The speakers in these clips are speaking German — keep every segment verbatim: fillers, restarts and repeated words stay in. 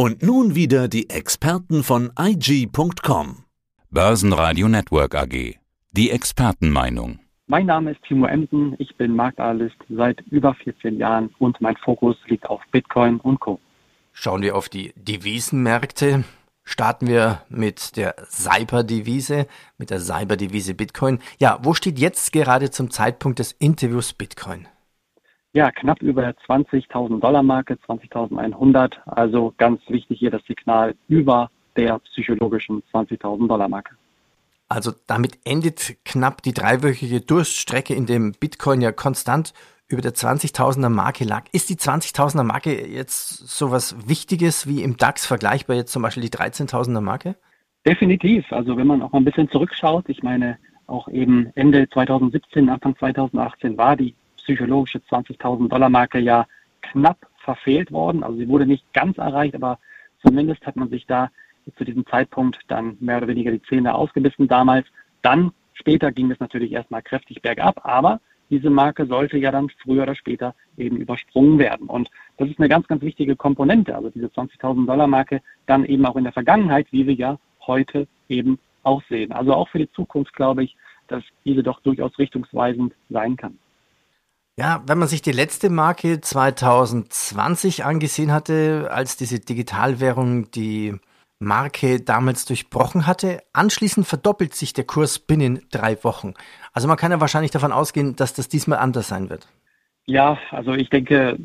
Und nun wieder die Experten von I G Punkt com. Börsenradio Network A G. Die Expertenmeinung. Mein Name ist Timo Emden, ich bin Marktanalyst seit über vierzehn Jahren und mein Fokus liegt auf Bitcoin und Co. Schauen wir auf die Devisenmärkte. Starten wir mit der Cyberdevise, mit der Cyberdevise Bitcoin. Ja, wo steht jetzt gerade zum Zeitpunkt des Interviews Bitcoin? Ja, knapp über der zwanzigtausend-Dollar-Marke, zwanzigtausendeinhundert. Also ganz wichtig hier das Signal über der psychologischen zwanzigtausend-Dollar-Marke. Also damit endet knapp die dreiwöchige Durststrecke, in dem Bitcoin ja konstant über der zwanzigtausender-Marke lag. Ist die zwanzigtausender-Marke jetzt sowas Wichtiges wie im DAX vergleichbar jetzt zum Beispiel die dreizehntausender-Marke? Definitiv. Also wenn man auch mal ein bisschen zurückschaut, ich meine auch eben Ende zwanzig siebzehn, Anfang zwanzig achtzehn war die psychologische zwanzigtausend-Dollar-Marke ja knapp verfehlt worden. Also sie wurde nicht ganz erreicht, aber zumindest hat man sich da zu diesem Zeitpunkt dann mehr oder weniger die Zähne ausgebissen damals. Dann später ging es natürlich erstmal kräftig bergab, aber diese Marke sollte ja dann früher oder später eben übersprungen werden. Und das ist eine ganz, ganz wichtige Komponente. Also diese zwanzigtausend-Dollar-Marke dann eben auch in der Vergangenheit, wie wir ja heute eben auch sehen. Also auch für die Zukunft glaube ich, dass diese doch durchaus richtungsweisend sein kann. Ja, wenn man sich die letzte Marke zwanzig zwanzig angesehen hatte, als diese Digitalwährung die Marke damals durchbrochen hatte, anschließend verdoppelt sich der Kurs binnen drei Wochen. Also man kann ja wahrscheinlich davon ausgehen, dass das diesmal anders sein wird. Ja, also ich denke,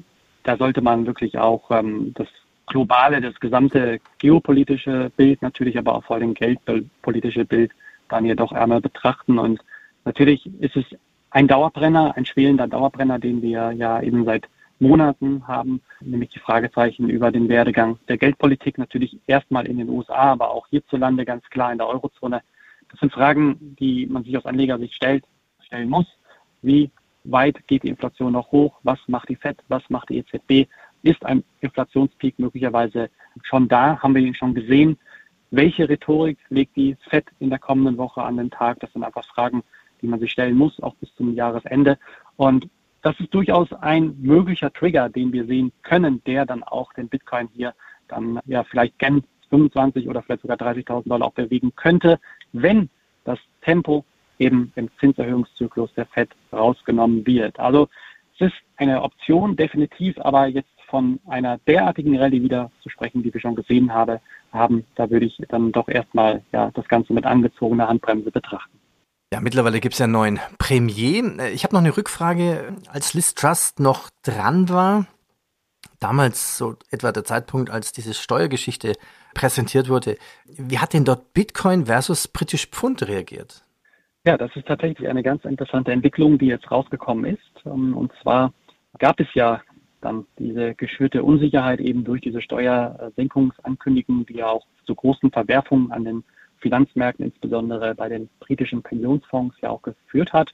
da sollte man wirklich auch ähm, das globale, das gesamte geopolitische Bild natürlich, aber auch vor allem geldpolitische Bild dann jedoch einmal betrachten. Und natürlich ist es ein Dauerbrenner, ein schwelender Dauerbrenner, den wir ja eben seit Monaten haben, nämlich die Fragezeichen über den Werdegang der Geldpolitik, natürlich erstmal in den U S A, aber auch hierzulande ganz klar in der Eurozone. Das sind Fragen, die man sich aus Anlegersicht stellt, stellen muss. Wie weit geht die Inflation noch hoch? Was macht die F E D? Was macht die E Z B? Ist ein Inflationspeak möglicherweise schon da? Haben wir ihn schon gesehen? Welche Rhetorik legt die F E D in der kommenden Woche an den Tag? Das sind einfach Fragen, die man sich stellen muss, auch bis zum Jahresende. Und das ist durchaus ein möglicher Trigger, den wir sehen können, der dann auch den Bitcoin hier dann ja vielleicht gen fünfundzwanzig oder vielleicht sogar dreißigtausend Dollar auch bewegen könnte, wenn das Tempo eben im Zinserhöhungszyklus der F E D rausgenommen wird. Also es ist eine Option definitiv, aber jetzt von einer derartigen Rallye wieder zu sprechen, die wir schon gesehen habe, haben, da würde ich dann doch erstmal ja das Ganze mit angezogener Handbremse betrachten. Ja, mittlerweile gibt es ja einen neuen Premier. Ich habe noch eine Rückfrage. Als Liz Truss noch dran war, damals so etwa der Zeitpunkt, als diese Steuergeschichte präsentiert wurde, wie hat denn dort Bitcoin versus britisch Pfund reagiert? Ja, das ist tatsächlich eine ganz interessante Entwicklung, die jetzt rausgekommen ist. Und zwar gab es ja dann diese geschürte Unsicherheit eben durch diese Steuersenkungsankündigung, die ja auch zu großen Verwerfungen an den Finanzmärkten, insbesondere bei den britischen Pensionsfonds, ja auch geführt hat.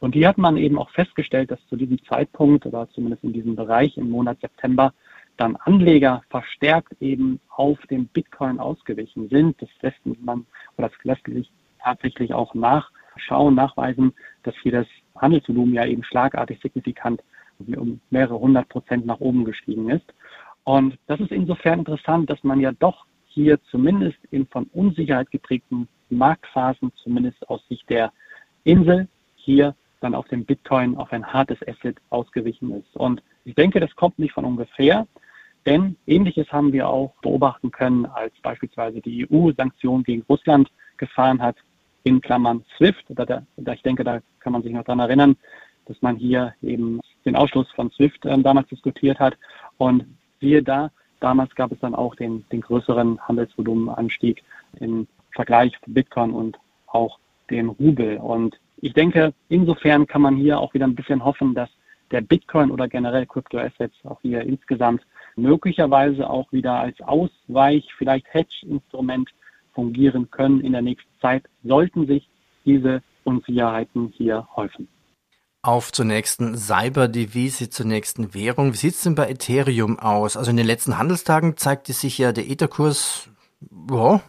Und hier hat man eben auch festgestellt, dass zu diesem Zeitpunkt oder zumindest in diesem Bereich im Monat September dann Anleger verstärkt eben auf den Bitcoin ausgewichen sind. Das lässt man oder das lässt sich tatsächlich auch nachschauen, nachweisen, dass hier das Handelsvolumen ja eben schlagartig signifikant um mehrere hundert Prozent nach oben gestiegen ist. Und das ist insofern interessant, dass man ja doch hier zumindest in von Unsicherheit geprägten Marktphasen, zumindest aus Sicht der Insel, hier dann auf den Bitcoin, auf ein hartes Asset ausgewichen ist. Und ich denke, das kommt nicht von ungefähr, denn Ähnliches haben wir auch beobachten können, als beispielsweise die E U Sanktionen gegen Russland gefahren hat, in Klammern SWIFT. Da, da, ich denke, da kann man sich noch dran erinnern, dass man hier eben den Ausschluss von SWIFT äh, damals diskutiert hat. Und siehe da, damals gab es dann auch den, den größeren Handelsvolumenanstieg im Vergleich zu Bitcoin und auch dem Rubel. Und ich denke, insofern kann man hier auch wieder ein bisschen hoffen, dass der Bitcoin oder generell Kryptoassets auch hier insgesamt möglicherweise auch wieder als Ausweich, vielleicht Hedge-Instrument fungieren können in der nächsten Zeit, sollten sich diese Unsicherheiten hier häufen. Auf zur nächsten Cyberdevise, zur nächsten Währung. Wie sieht es denn bei Ethereum aus? Also in den letzten Handelstagen zeigte sich ja der Ether-Kurs wow,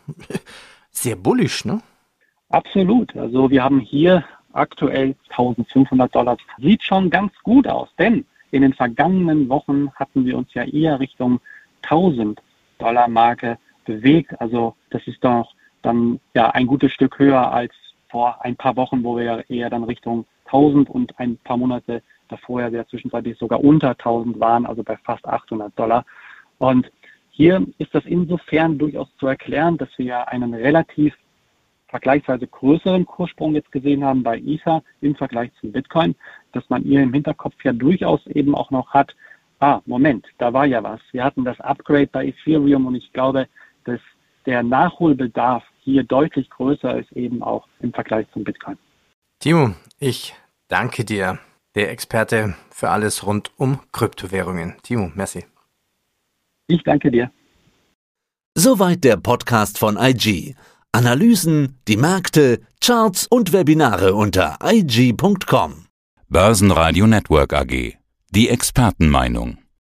sehr bullisch, ne? Absolut. Also wir haben hier aktuell eintausendfünfhundert Dollar. Sieht schon ganz gut aus, denn in den vergangenen Wochen hatten wir uns ja eher Richtung tausend US-Dollar-Marke bewegt. Also das ist doch dann ja ein gutes Stück höher als vor ein paar Wochen, wo wir ja eher dann Richtung tausend und ein paar Monate davor ja sehr zwischenzeitlich sogar unter tausend waren, also bei fast achthundert Dollar. Und hier ist das insofern durchaus zu erklären, dass wir ja einen relativ vergleichsweise größeren Kurssprung jetzt gesehen haben bei Ether im Vergleich zu Bitcoin, dass man hier im Hinterkopf ja durchaus eben auch noch hat, ah, Moment, da war ja was. Wir hatten das Upgrade bei Ethereum und ich glaube, dass der Nachholbedarf hier deutlich größer ist, eben auch im Vergleich zum Bitcoin. Timo, ich danke dir, der Experte für alles rund um Kryptowährungen. Timo, merci. Ich danke dir. Soweit der Podcast von I G. Analysen, die Märkte, Charts und Webinare unter I G Punkt com. Börsenradio Network A G. Die Expertenmeinung.